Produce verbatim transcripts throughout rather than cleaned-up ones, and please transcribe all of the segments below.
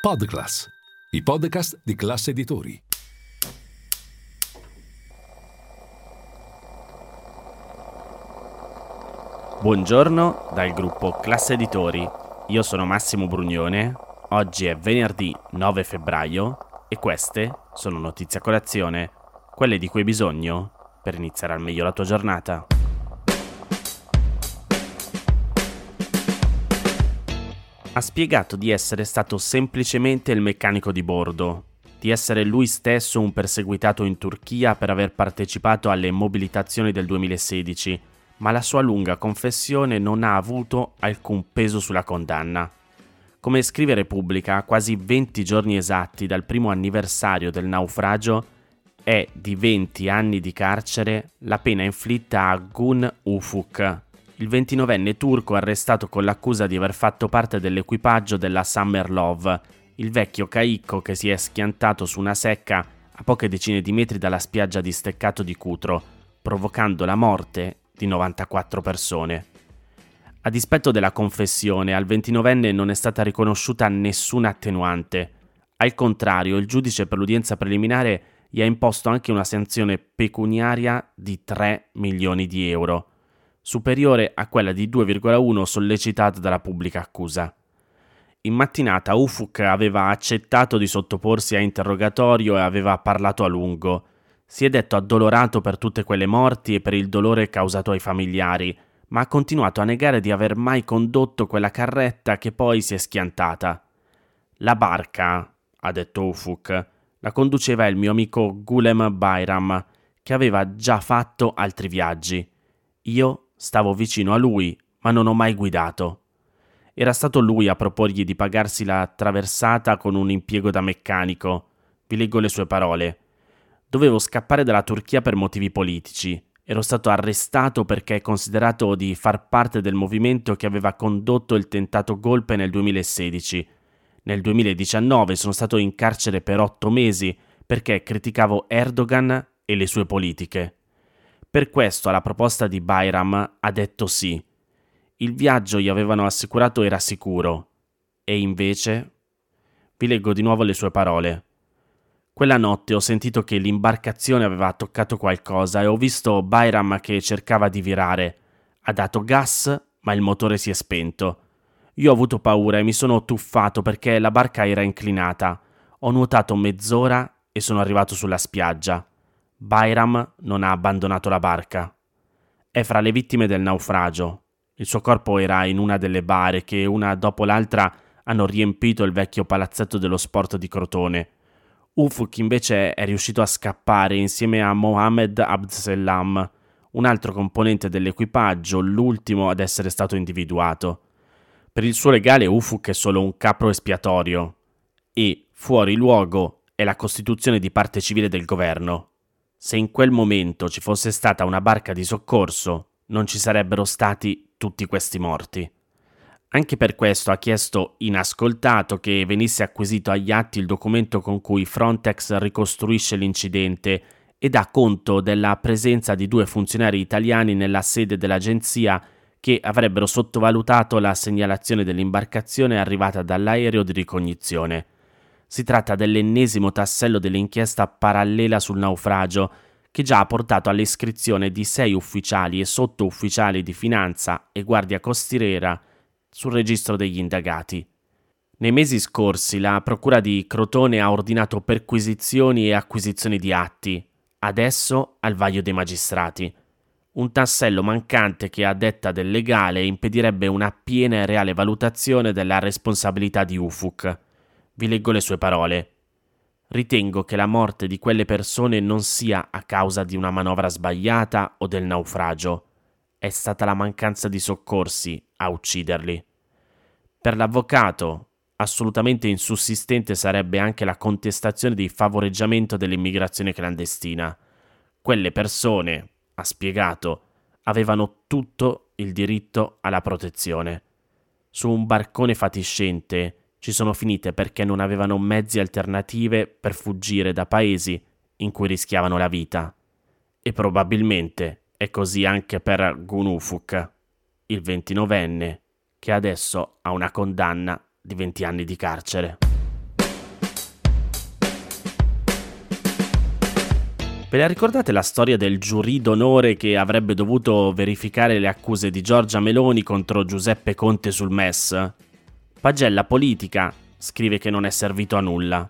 PodClass, i podcast di Class Editori. Buongiorno dal gruppo Class Editori. Io sono Massimo Brugnone. Oggi è venerdì nove febbraio e queste sono notizie a colazione, quelle di cui hai bisogno per iniziare al meglio la tua giornata. Ha spiegato di essere stato semplicemente il meccanico di bordo, di essere lui stesso un perseguitato in Turchia per aver partecipato alle mobilitazioni del duemilasedici, ma la sua lunga confessione non ha avuto alcun peso sulla condanna. Come scrive Repubblica, a quasi venti giorni esatti dal primo anniversario del naufragio, è di venti anni di carcere la pena inflitta a Gun Ufuk, il ventinovenne turco arrestato con l'accusa di aver fatto parte dell'equipaggio della Summer Love, il vecchio caicco che si è schiantato su una secca a poche decine di metri dalla spiaggia di Steccato di Cutro, provocando la morte di novantaquattro persone. A dispetto della confessione, al ventinovenne non è stata riconosciuta nessuna attenuante. Al contrario, il giudice per l'udienza preliminare gli ha imposto anche una sanzione pecuniaria di tre milioni di euro, superiore a quella di due virgola uno sollecitata dalla pubblica accusa. In mattinata Ufuk aveva accettato di sottoporsi a interrogatorio e aveva parlato a lungo. Si è detto addolorato per tutte quelle morti e per il dolore causato ai familiari, ma ha continuato a negare di aver mai condotto quella carretta che poi si è schiantata. La barca, ha detto Ufuk, la conduceva il mio amico Ghulam Bayram, che aveva già fatto altri viaggi. Io stavo vicino a lui, ma non ho mai guidato. Era stato lui a proporgli di pagarsi la traversata con un impiego da meccanico. Vi leggo le sue parole. Dovevo scappare dalla Turchia per motivi politici. Ero stato arrestato perché considerato di far parte del movimento che aveva condotto il tentato golpe nel duemilasedici. Nel duemiladiciannove sono stato in carcere per otto mesi perché criticavo Erdogan e le sue politiche. Per questo alla proposta di Bayram ha detto sì. Il viaggio gli avevano assicurato era sicuro. E invece? Vi leggo di nuovo le sue parole. Quella notte ho sentito che l'imbarcazione aveva toccato qualcosa e ho visto Bayram che cercava di virare. Ha dato gas, ma il motore si è spento. Io ho avuto paura e mi sono tuffato perché la barca era inclinata. Ho nuotato mezz'ora e sono arrivato sulla spiaggia. Bayram non ha abbandonato la barca. È fra le vittime del naufragio. Il suo corpo era in una delle bare che una dopo l'altra hanno riempito il vecchio palazzetto dello sport di Crotone. Ufuk invece è riuscito a scappare insieme a Mohamed Abdeslam, un altro componente dell'equipaggio, l'ultimo ad essere stato individuato. Per il suo legale Ufuk è solo un capro espiatorio e, fuori luogo, è la costituzione di parte civile del governo. Se in quel momento ci fosse stata una barca di soccorso, non ci sarebbero stati tutti questi morti. Anche per questo ha chiesto inascoltato che venisse acquisito agli atti il documento con cui Frontex ricostruisce l'incidente e dà conto della presenza di due funzionari italiani nella sede dell'agenzia che avrebbero sottovalutato la segnalazione dell'imbarcazione arrivata dall'aereo di ricognizione. Si tratta dell'ennesimo tassello dell'inchiesta parallela sul naufragio, che già ha portato all'iscrizione di sei ufficiali e sottoufficiali di finanza e guardia costiera sul registro degli indagati. Nei mesi scorsi la Procura di Crotone ha ordinato perquisizioni e acquisizioni di atti, adesso al vaglio dei magistrati. Un tassello mancante che, a detta del legale, impedirebbe una piena e reale valutazione della responsabilità di Ufuk. Vi leggo le sue parole. Ritengo che la morte di quelle persone non sia a causa di una manovra sbagliata o del naufragio. È stata la mancanza di soccorsi a ucciderli. Per l'avvocato, assolutamente insussistente sarebbe anche la contestazione di favoreggiamento dell'immigrazione clandestina. Quelle persone, ha spiegato, avevano tutto il diritto alla protezione. Su un barcone fatiscente ci sono finite perché non avevano mezzi alternative per fuggire da paesi in cui rischiavano la vita. E probabilmente è così anche per Gun Ufuk, il ventinovenne, che adesso ha una condanna di venti anni di carcere. Ve la ricordate la storia del giurì d'onore che avrebbe dovuto verificare le accuse di Giorgia Meloni contro Giuseppe Conte sul M E S? Pagella Politica scrive che non è servito a nulla.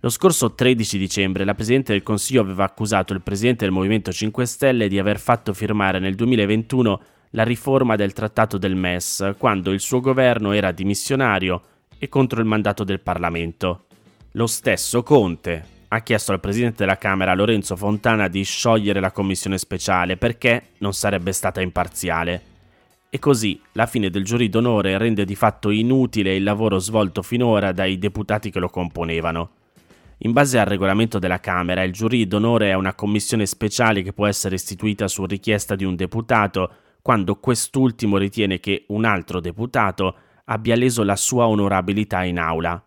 Lo scorso tredici dicembre la Presidente del Consiglio aveva accusato il Presidente del Movimento cinque Stelle di aver fatto firmare nel duemilaventuno la riforma del trattato del M E S, quando il suo governo era dimissionario e contro il mandato del Parlamento. Lo stesso Conte ha chiesto al Presidente della Camera, Lorenzo Fontana, di sciogliere la commissione speciale perché non sarebbe stata imparziale. E così la fine del giurì d'onore rende di fatto inutile il lavoro svolto finora dai deputati che lo componevano. In base al regolamento della Camera, il giurì d'onore è una commissione speciale che può essere istituita su richiesta di un deputato quando quest'ultimo ritiene che un altro deputato abbia leso la sua onorabilità in aula.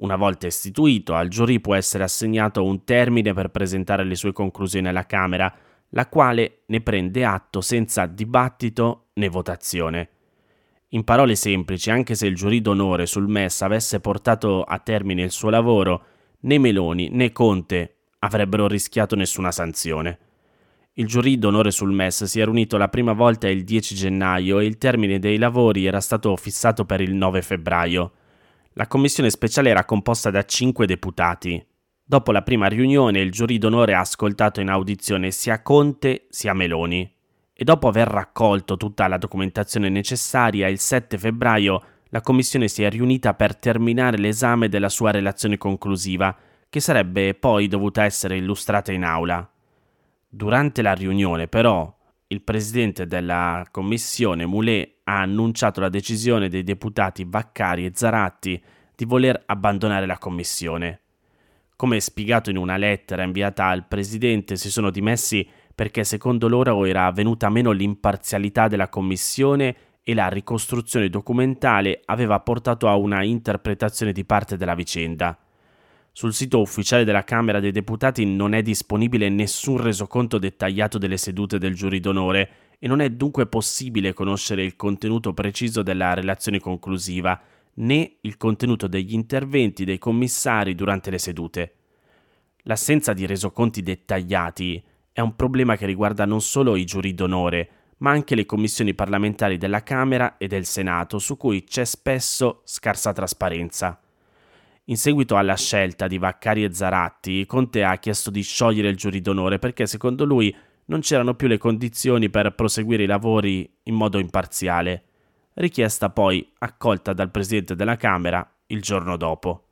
Una volta istituito, al giurì può essere assegnato un termine per presentare le sue conclusioni alla Camera, la quale ne prende atto senza dibattito né votazione. In parole semplici, anche se il giurì d'onore sul M E S avesse portato a termine il suo lavoro, né Meloni né Conte avrebbero rischiato nessuna sanzione. Il giurì d'onore sul M E S si è riunito la prima volta il dieci gennaio e il termine dei lavori era stato fissato per il nove febbraio. La commissione speciale era composta da cinque deputati. Dopo la prima riunione il giurì d'onore ha ascoltato in audizione sia Conte sia Meloni e dopo aver raccolto tutta la documentazione necessaria il sette febbraio la commissione si è riunita per terminare l'esame della sua relazione conclusiva, che sarebbe poi dovuta essere illustrata in aula. Durante la riunione però il presidente della commissione, Mulè, ha annunciato la decisione dei deputati Vaccari e Zaratti di voler abbandonare la commissione. Come spiegato in una lettera inviata al presidente, si sono dimessi perché secondo loro era venuta meno l'imparzialità della commissione e la ricostruzione documentale aveva portato a una interpretazione di parte della vicenda. Sul sito ufficiale della Camera dei Deputati non è disponibile nessun resoconto dettagliato delle sedute del giurì d'onore e non è dunque possibile conoscere il contenuto preciso della relazione conclusiva, né il contenuto degli interventi dei commissari durante le sedute. L'assenza di resoconti dettagliati è un problema che riguarda non solo i giurì d'onore, ma anche le commissioni parlamentari della Camera e del Senato, su cui c'è spesso scarsa trasparenza. In seguito alla scelta di Vaccari e Zaratti, Conte ha chiesto di sciogliere il giurì d'onore perché secondo lui non c'erano più le condizioni per proseguire i lavori in modo imparziale, richiesta poi accolta dal Presidente della Camera il giorno dopo.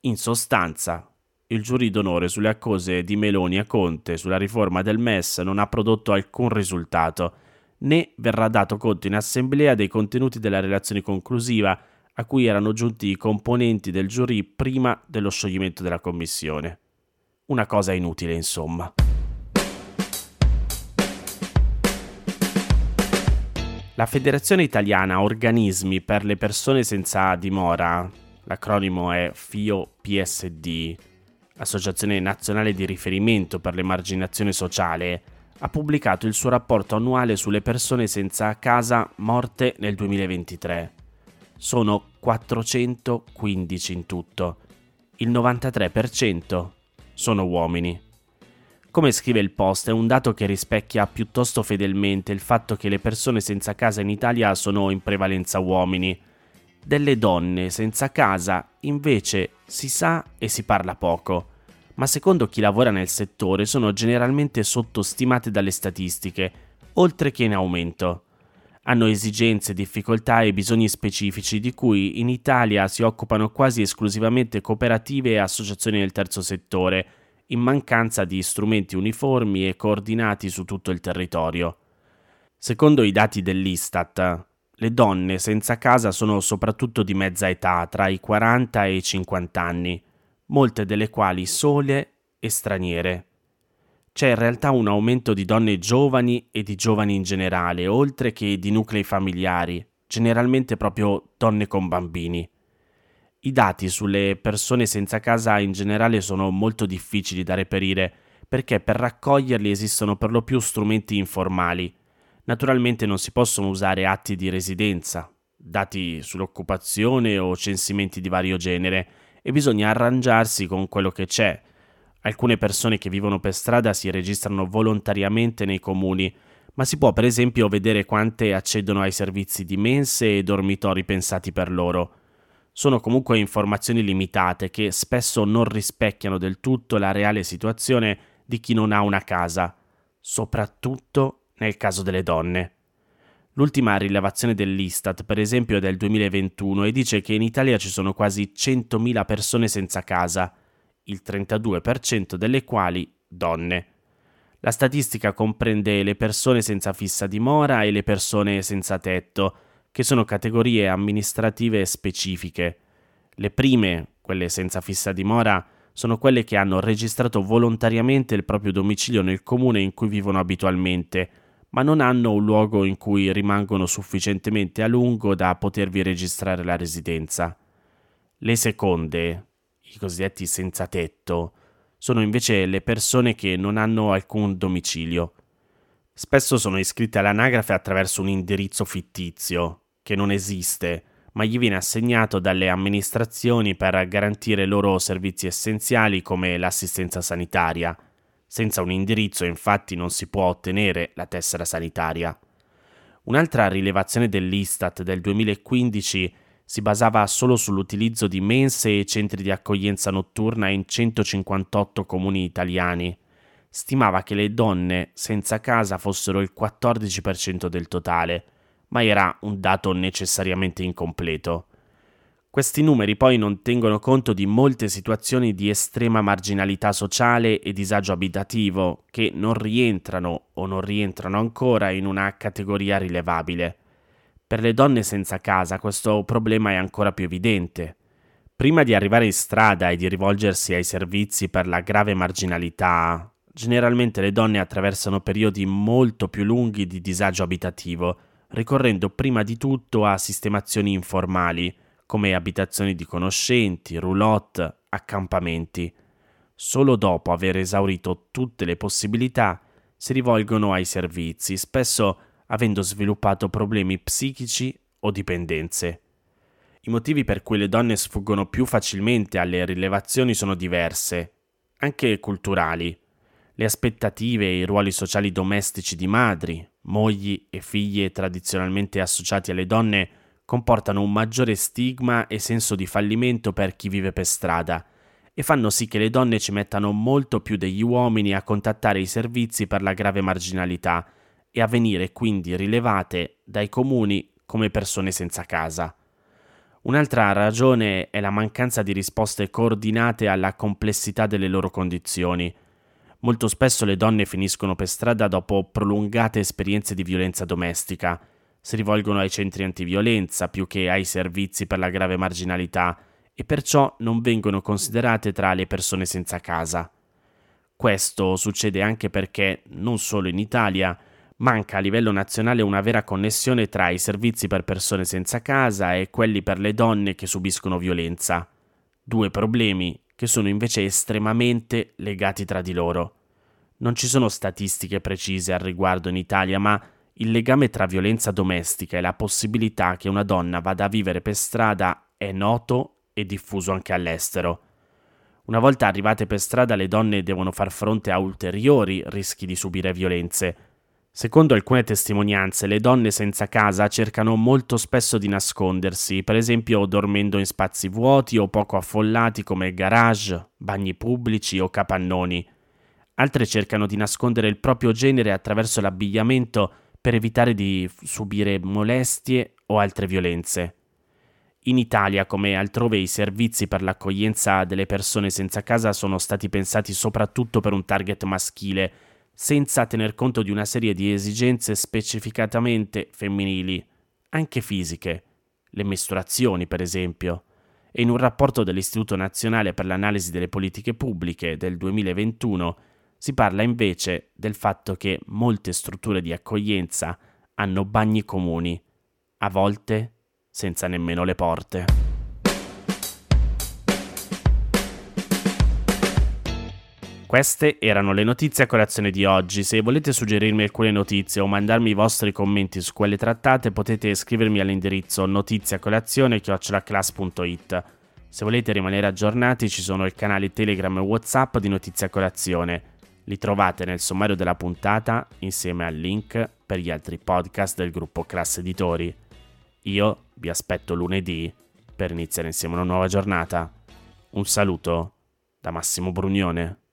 In sostanza, il giurì d'onore sulle accuse di Meloni a Conte sulla riforma del M E S non ha prodotto alcun risultato, né verrà dato conto in assemblea dei contenuti della relazione conclusiva a cui erano giunti i componenti del giurì prima dello scioglimento della commissione. Una cosa inutile, insomma. La Federazione Italiana Organismi per le Persone Senza Dimora, l'acronimo è F I O P S D, Associazione Nazionale di Riferimento per l'Emarginazione Sociale, ha pubblicato il suo rapporto annuale sulle persone senza casa morte nel duemilaventitré. Sono quattrocentoquindici in tutto, il novantatré per cento sono uomini. Come scrive il Post, è un dato che rispecchia piuttosto fedelmente il fatto che le persone senza casa in Italia sono in prevalenza uomini. Delle donne senza casa invece si sa e si parla poco, ma secondo chi lavora nel settore sono generalmente sottostimate dalle statistiche, oltre che in aumento. Hanno esigenze, difficoltà e bisogni specifici di cui in Italia si occupano quasi esclusivamente cooperative e associazioni del terzo settore, in mancanza di strumenti uniformi e coordinati su tutto il territorio. Secondo i dati dell'Istat, le donne senza casa sono soprattutto di mezza età, tra i quaranta e i cinquanta anni, molte delle quali sole e straniere. C'è in realtà un aumento di donne giovani e di giovani in generale, oltre che di nuclei familiari, generalmente proprio donne con bambini. I dati sulle persone senza casa in generale sono molto difficili da reperire, perché per raccoglierli esistono per lo più strumenti informali. Naturalmente non si possono usare atti di residenza, dati sull'occupazione o censimenti di vario genere, e bisogna arrangiarsi con quello che c'è. Alcune persone che vivono per strada si registrano volontariamente nei comuni, ma si può per esempio vedere quante accedono ai servizi di mense e dormitori pensati per loro. Sono comunque informazioni limitate che spesso non rispecchiano del tutto la reale situazione di chi non ha una casa, soprattutto nel caso delle donne. L'ultima rilevazione dell'Istat, per esempio, è del duemilaventuno e dice che in Italia ci sono quasi centomila persone senza casa, il trentadue per cento delle quali donne. La statistica comprende le persone senza fissa dimora e le persone senza tetto, che sono categorie amministrative specifiche. Le prime, quelle senza fissa dimora, sono quelle che hanno registrato volontariamente il proprio domicilio nel comune in cui vivono abitualmente, ma non hanno un luogo in cui rimangono sufficientemente a lungo da potervi registrare la residenza. Le seconde, i cosiddetti senza tetto, sono invece le persone che non hanno alcun domicilio. Spesso sono iscritte all'anagrafe attraverso un indirizzo fittizio, che non esiste, ma gli viene assegnato dalle amministrazioni per garantire loro servizi essenziali come l'assistenza sanitaria. Senza un indirizzo, infatti, non si può ottenere la tessera sanitaria. Un'altra rilevazione dell'Istat del duemilaquindici si basava solo sull'utilizzo di mense e centri di accoglienza notturna in centocinquantotto comuni italiani. Stimava che le donne senza casa fossero il quattordici per cento del totale, ma era un dato necessariamente incompleto. Questi numeri poi non tengono conto di molte situazioni di estrema marginalità sociale e disagio abitativo che non rientrano o non rientrano ancora in una categoria rilevabile. Per le donne senza casa questo problema è ancora più evidente. Prima di arrivare in strada e di rivolgersi ai servizi per la grave marginalità, generalmente le donne attraversano periodi molto più lunghi di disagio abitativo, ricorrendo prima di tutto a sistemazioni informali, come abitazioni di conoscenti, roulotte, accampamenti. Solo dopo aver esaurito tutte le possibilità si rivolgono ai servizi, spesso avendo sviluppato problemi psichici o dipendenze. I motivi per cui le donne sfuggono più facilmente alle rilevazioni sono diverse, anche culturali. Le aspettative e i ruoli sociali domestici di madri, mogli e figlie tradizionalmente associati alle donne comportano un maggiore stigma e senso di fallimento per chi vive per strada e fanno sì che le donne ci mettano molto più degli uomini a contattare i servizi per la grave marginalità e a venire quindi rilevate dai comuni come persone senza casa. Un'altra ragione è la mancanza di risposte coordinate alla complessità delle loro condizioni. Molto spesso le donne finiscono per strada dopo prolungate esperienze di violenza domestica. Si rivolgono ai centri antiviolenza più che ai servizi per la grave marginalità e perciò non vengono considerate tra le persone senza casa. Questo succede anche perché, non solo in Italia, manca a livello nazionale una vera connessione tra i servizi per persone senza casa e quelli per le donne che subiscono violenza. Due problemi che sono invece estremamente legati tra di loro. Non ci sono statistiche precise al riguardo in Italia, ma il legame tra violenza domestica e la possibilità che una donna vada a vivere per strada è noto e diffuso anche all'estero. Una volta arrivate per strada, le donne devono far fronte a ulteriori rischi di subire violenze. Secondo alcune testimonianze, le donne senza casa cercano molto spesso di nascondersi, per esempio dormendo in spazi vuoti o poco affollati come garage, bagni pubblici o capannoni. Altre cercano di nascondere il proprio genere attraverso l'abbigliamento per evitare di subire molestie o altre violenze. In Italia, come altrove, i servizi per l'accoglienza delle persone senza casa sono stati pensati soprattutto per un target maschile, senza tener conto di una serie di esigenze specificatamente femminili, anche fisiche, le mestruazioni per esempio. E in un rapporto dell'Istituto Nazionale per l'Analisi delle Politiche Pubbliche del duemilaventuno si parla invece del fatto che molte strutture di accoglienza hanno bagni comuni, a volte senza nemmeno le porte. Queste erano le notizie a colazione di oggi. Se volete suggerirmi alcune notizie o mandarmi i vostri commenti su quelle trattate, potete scrivermi all'indirizzo notizie a colazione chiocciola class punto it. Se volete rimanere aggiornati ci sono il canale Telegram e Whatsapp di Notizie a Colazione. Li trovate nel sommario della puntata insieme al link per gli altri podcast del gruppo Class Editori. Io vi aspetto lunedì per iniziare insieme una nuova giornata. Un saluto da Massimo Brugnone.